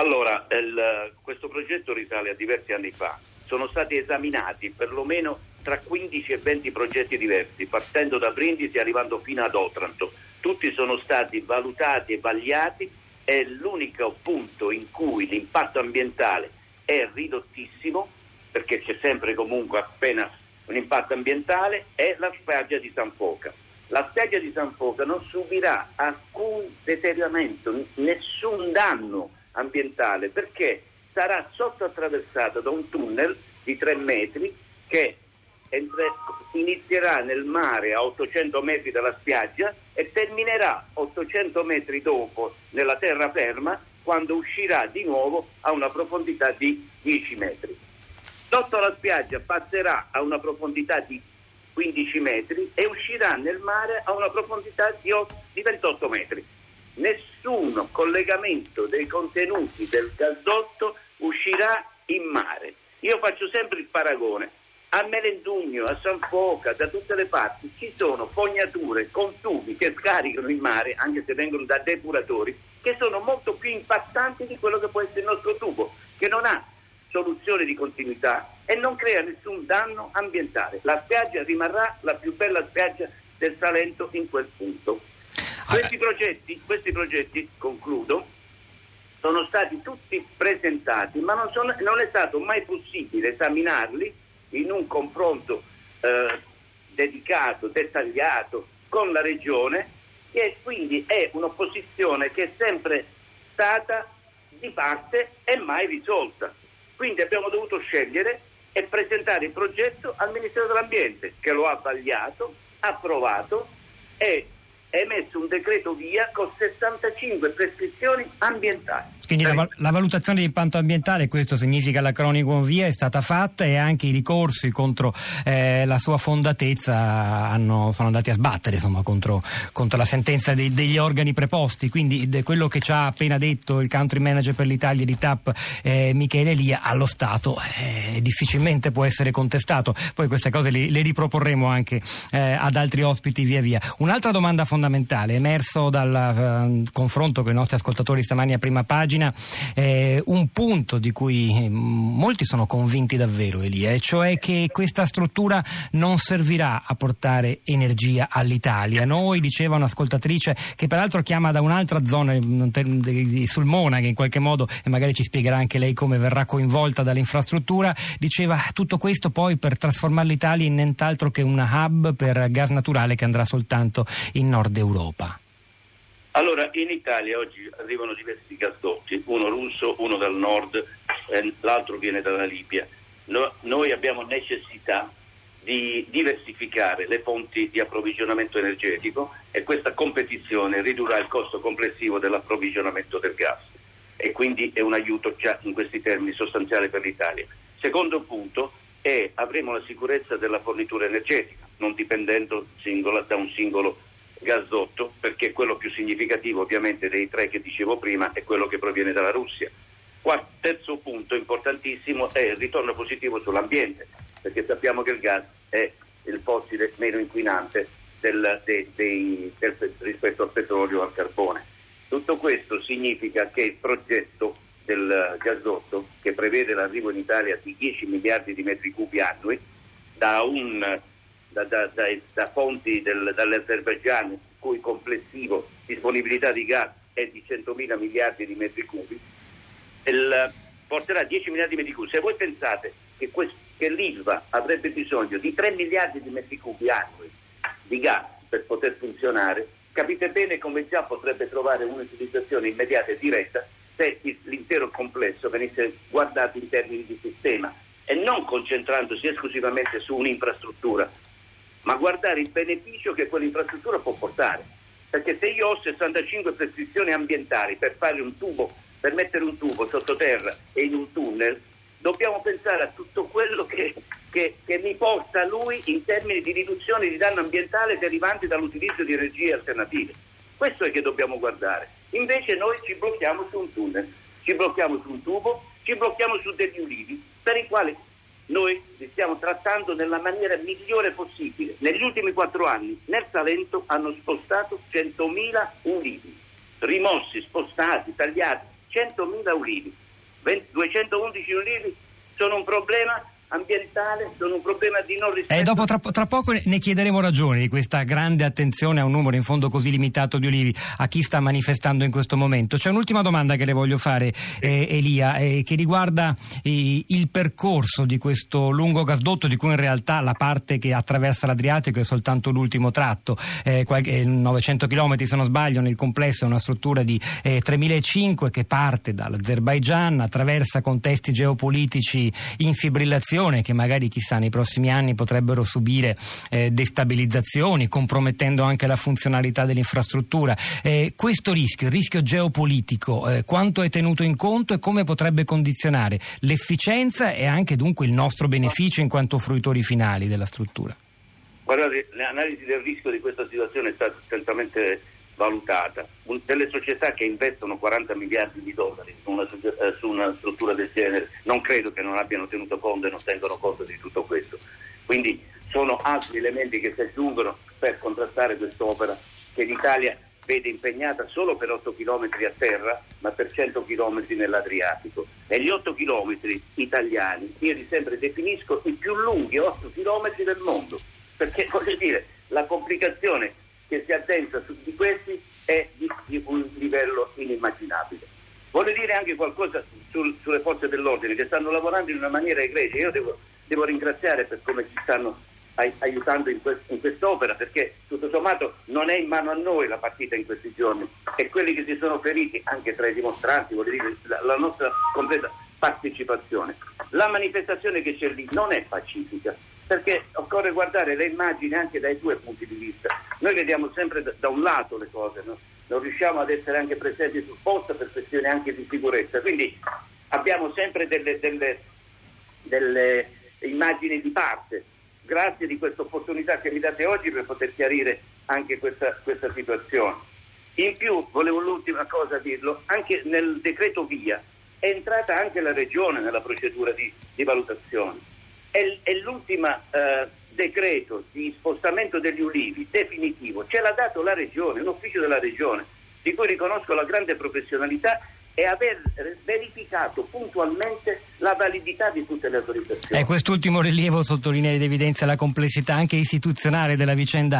Allora, questo progetto risale a diversi anni fa. Sono stati esaminati perlomeno tra 15 e 20 progetti diversi, partendo da Brindisi e arrivando fino ad Otranto. Tutti sono stati valutati e vagliati, è l'unico punto in cui l'impatto ambientale è ridottissimo, perché c'è sempre comunque appena un impatto ambientale, è la spiaggia di San Foca. La spiaggia di San Foca non subirà alcun deterioramento, nessun danno ambientale, perché sarà sotto attraversata da un tunnel di 3 metri che inizierà nel mare a 800 metri dalla spiaggia e terminerà 800 metri dopo nella terraferma, quando uscirà di nuovo a una profondità di 10 metri. Sotto la spiaggia passerà a una profondità di 15 metri e uscirà nel mare a una profondità di 28 metri. Nessun collegamento dei contenuti del gasdotto uscirà in mare. Io faccio sempre il paragone. A Melendugno, a San Foca, da tutte le parti ci sono fognature con tubi che scaricano in mare, anche se vengono da depuratori, che sono molto più impattanti di quello che può essere il nostro tubo, che non ha soluzione di continuità e non crea nessun danno ambientale. La spiaggia rimarrà la più bella spiaggia del Salento in quel punto. Questi progetti, concludo, sono stati tutti presentati, ma non è stato mai possibile esaminarli in un confronto dedicato, dettagliato con la Regione, e quindi è un'opposizione che è sempre stata di parte e mai risolta. Quindi abbiamo dovuto scegliere e presentare il progetto al Ministero dell'Ambiente, che lo ha vagliato, approvato e emesso un decreto via con 65 prescrizioni ambientali. Quindi la valutazione di impatto ambientale, questo significa l'acronimo via, è stata fatta, e anche i ricorsi contro la sua fondatezza sono andati a sbattere, insomma, contro la sentenza degli organi preposti. Quindi quello che ci ha appena detto il country manager per l'Italia di TAP, Michele Elia, allo Stato difficilmente può essere contestato. Poi queste cose le riproporremo anche ad altri ospiti via via. Un'altra domanda fondamentale, emerso dal confronto con i nostri ascoltatori stamani a prima pagina, un punto di cui molti sono convinti davvero, Elia, e cioè che questa struttura non servirà a portare energia all'Italia. Noi, diceva un'ascoltatrice che peraltro chiama da un'altra zona sul Monaco in qualche modo, e magari ci spiegherà anche lei come verrà coinvolta dall'infrastruttura, diceva tutto questo poi per trasformare l'Italia in nient'altro che una hub per gas naturale che andrà soltanto in Nord Europa. Allora, in Italia oggi arrivano diversi gasdotti, uno russo, uno dal nord, l'altro viene dalla Libia. Noi abbiamo necessità di diversificare le fonti di approvvigionamento energetico, e questa competizione ridurrà il costo complessivo dell'approvvigionamento del gas, e quindi è un aiuto già in questi termini sostanziale per l'Italia. Secondo punto è: avremo la sicurezza della fornitura energetica, non dipendendo da un singolo gasdotto, perché quello più significativo ovviamente dei 3 che dicevo prima è quello che proviene dalla Russia. Terzo punto importantissimo è il ritorno positivo sull'ambiente, perché sappiamo che il gas è il fossile meno inquinante rispetto al petrolio o al carbone. Tutto questo significa che il progetto del gasdotto, che prevede l'arrivo in Italia di 10 miliardi di metri cubi annui da fonti dall'Azerbaigian, cui complessivo disponibilità di gas è di 100.000 miliardi di metri cubi, porterà 10 miliardi di metri cubi. Se voi pensate che l'Ilva avrebbe bisogno di 3 miliardi di metri cubi annui di gas per poter funzionare, capite bene come già potrebbe trovare un'utilizzazione immediata e diretta se l'intero complesso venisse guardato in termini di sistema, e non concentrandosi esclusivamente su un'infrastruttura, ma guardare il beneficio che quell'infrastruttura può portare. Perché se io ho 65 prescrizioni ambientali per fare un tubo, per mettere un tubo sottoterra e in un tunnel, dobbiamo pensare a tutto quello che mi porta lui in termini di riduzione di danno ambientale derivanti dall'utilizzo di energie alternative. Questo è che dobbiamo guardare. Invece noi ci blocchiamo su un tunnel, ci blocchiamo su un tubo, ci blocchiamo su degli ulivi, per i quali noi li stiamo trattando nella maniera migliore possibile. Negli ultimi 4 anni nel Salento hanno spostato 100.000 ulivi, rimossi, spostati, tagliati, 100.000 ulivi. 211 ulivi sono un problema ambientale, sono un problema di non rispetto. Dopo tra poco ne chiederemo ragioni di questa grande attenzione a un numero in fondo così limitato di ulivi, a chi sta manifestando in questo momento. C'è un'ultima domanda che le voglio fare, Elia, che riguarda il percorso di questo lungo gasdotto, di cui in realtà la parte che attraversa l'Adriatico è soltanto l'ultimo tratto, 900 km se non sbaglio nel complesso. È una struttura di 3.500 che parte dall'Azerbaigian, attraversa contesti geopolitici in fibrillazione che magari chissà nei prossimi anni potrebbero subire destabilizzazioni, compromettendo anche la funzionalità dell'infrastruttura. Questo rischio, il rischio geopolitico, quanto è tenuto in conto e come potrebbe condizionare l'efficienza e anche dunque il nostro beneficio in quanto fruitori finali della struttura? Guardate, l'analisi del rischio di questa situazione è stata attentamente valutata. Delle società che investono 40 miliardi di dollari su una struttura del genere, non credo che non abbiano tenuto conto e non tengano conto di tutto questo. Quindi sono altri elementi che si aggiungono per contrastare quest'opera che l'Italia vede impegnata solo per 8 chilometri a terra, ma per 100 chilometri nell'Adriatico. E gli 8 chilometri italiani, io li sempre definisco i più lunghi 8 chilometri del mondo, perché voglio dire, la complicazione che si addensa su di questi è di un livello inimmaginabile. Voglio dire anche qualcosa sulle forze dell'ordine che stanno lavorando in una maniera egregia. Io devo ringraziare per come ci stanno aiutando in quest'opera, perché tutto sommato non è in mano a noi la partita in questi giorni, e quelli che si sono feriti anche tra i dimostranti, voglio dire, la nostra completa partecipazione. La manifestazione che c'è lì non è pacifica, perché occorre guardare le immagini anche dai due punti di vista. Noi vediamo sempre da un lato le cose, no? Non riusciamo ad essere anche presenti sul posto per questioni anche di sicurezza, quindi abbiamo sempre delle immagini di parte. Grazie di questa opportunità che mi date oggi per poter chiarire anche questa situazione. In più, volevo l'ultima cosa dirlo, anche nel decreto via è entrata anche la Regione nella procedura di valutazione. È l'ultimo decreto di spostamento degli ulivi definitivo, ce l'ha dato la Regione, un ufficio della Regione di cui riconosco la grande professionalità e aver verificato puntualmente la validità di tutte le autorizzazioni. Quest'ultimo rilievo sottolinea ed evidenzia la complessità anche istituzionale della vicenda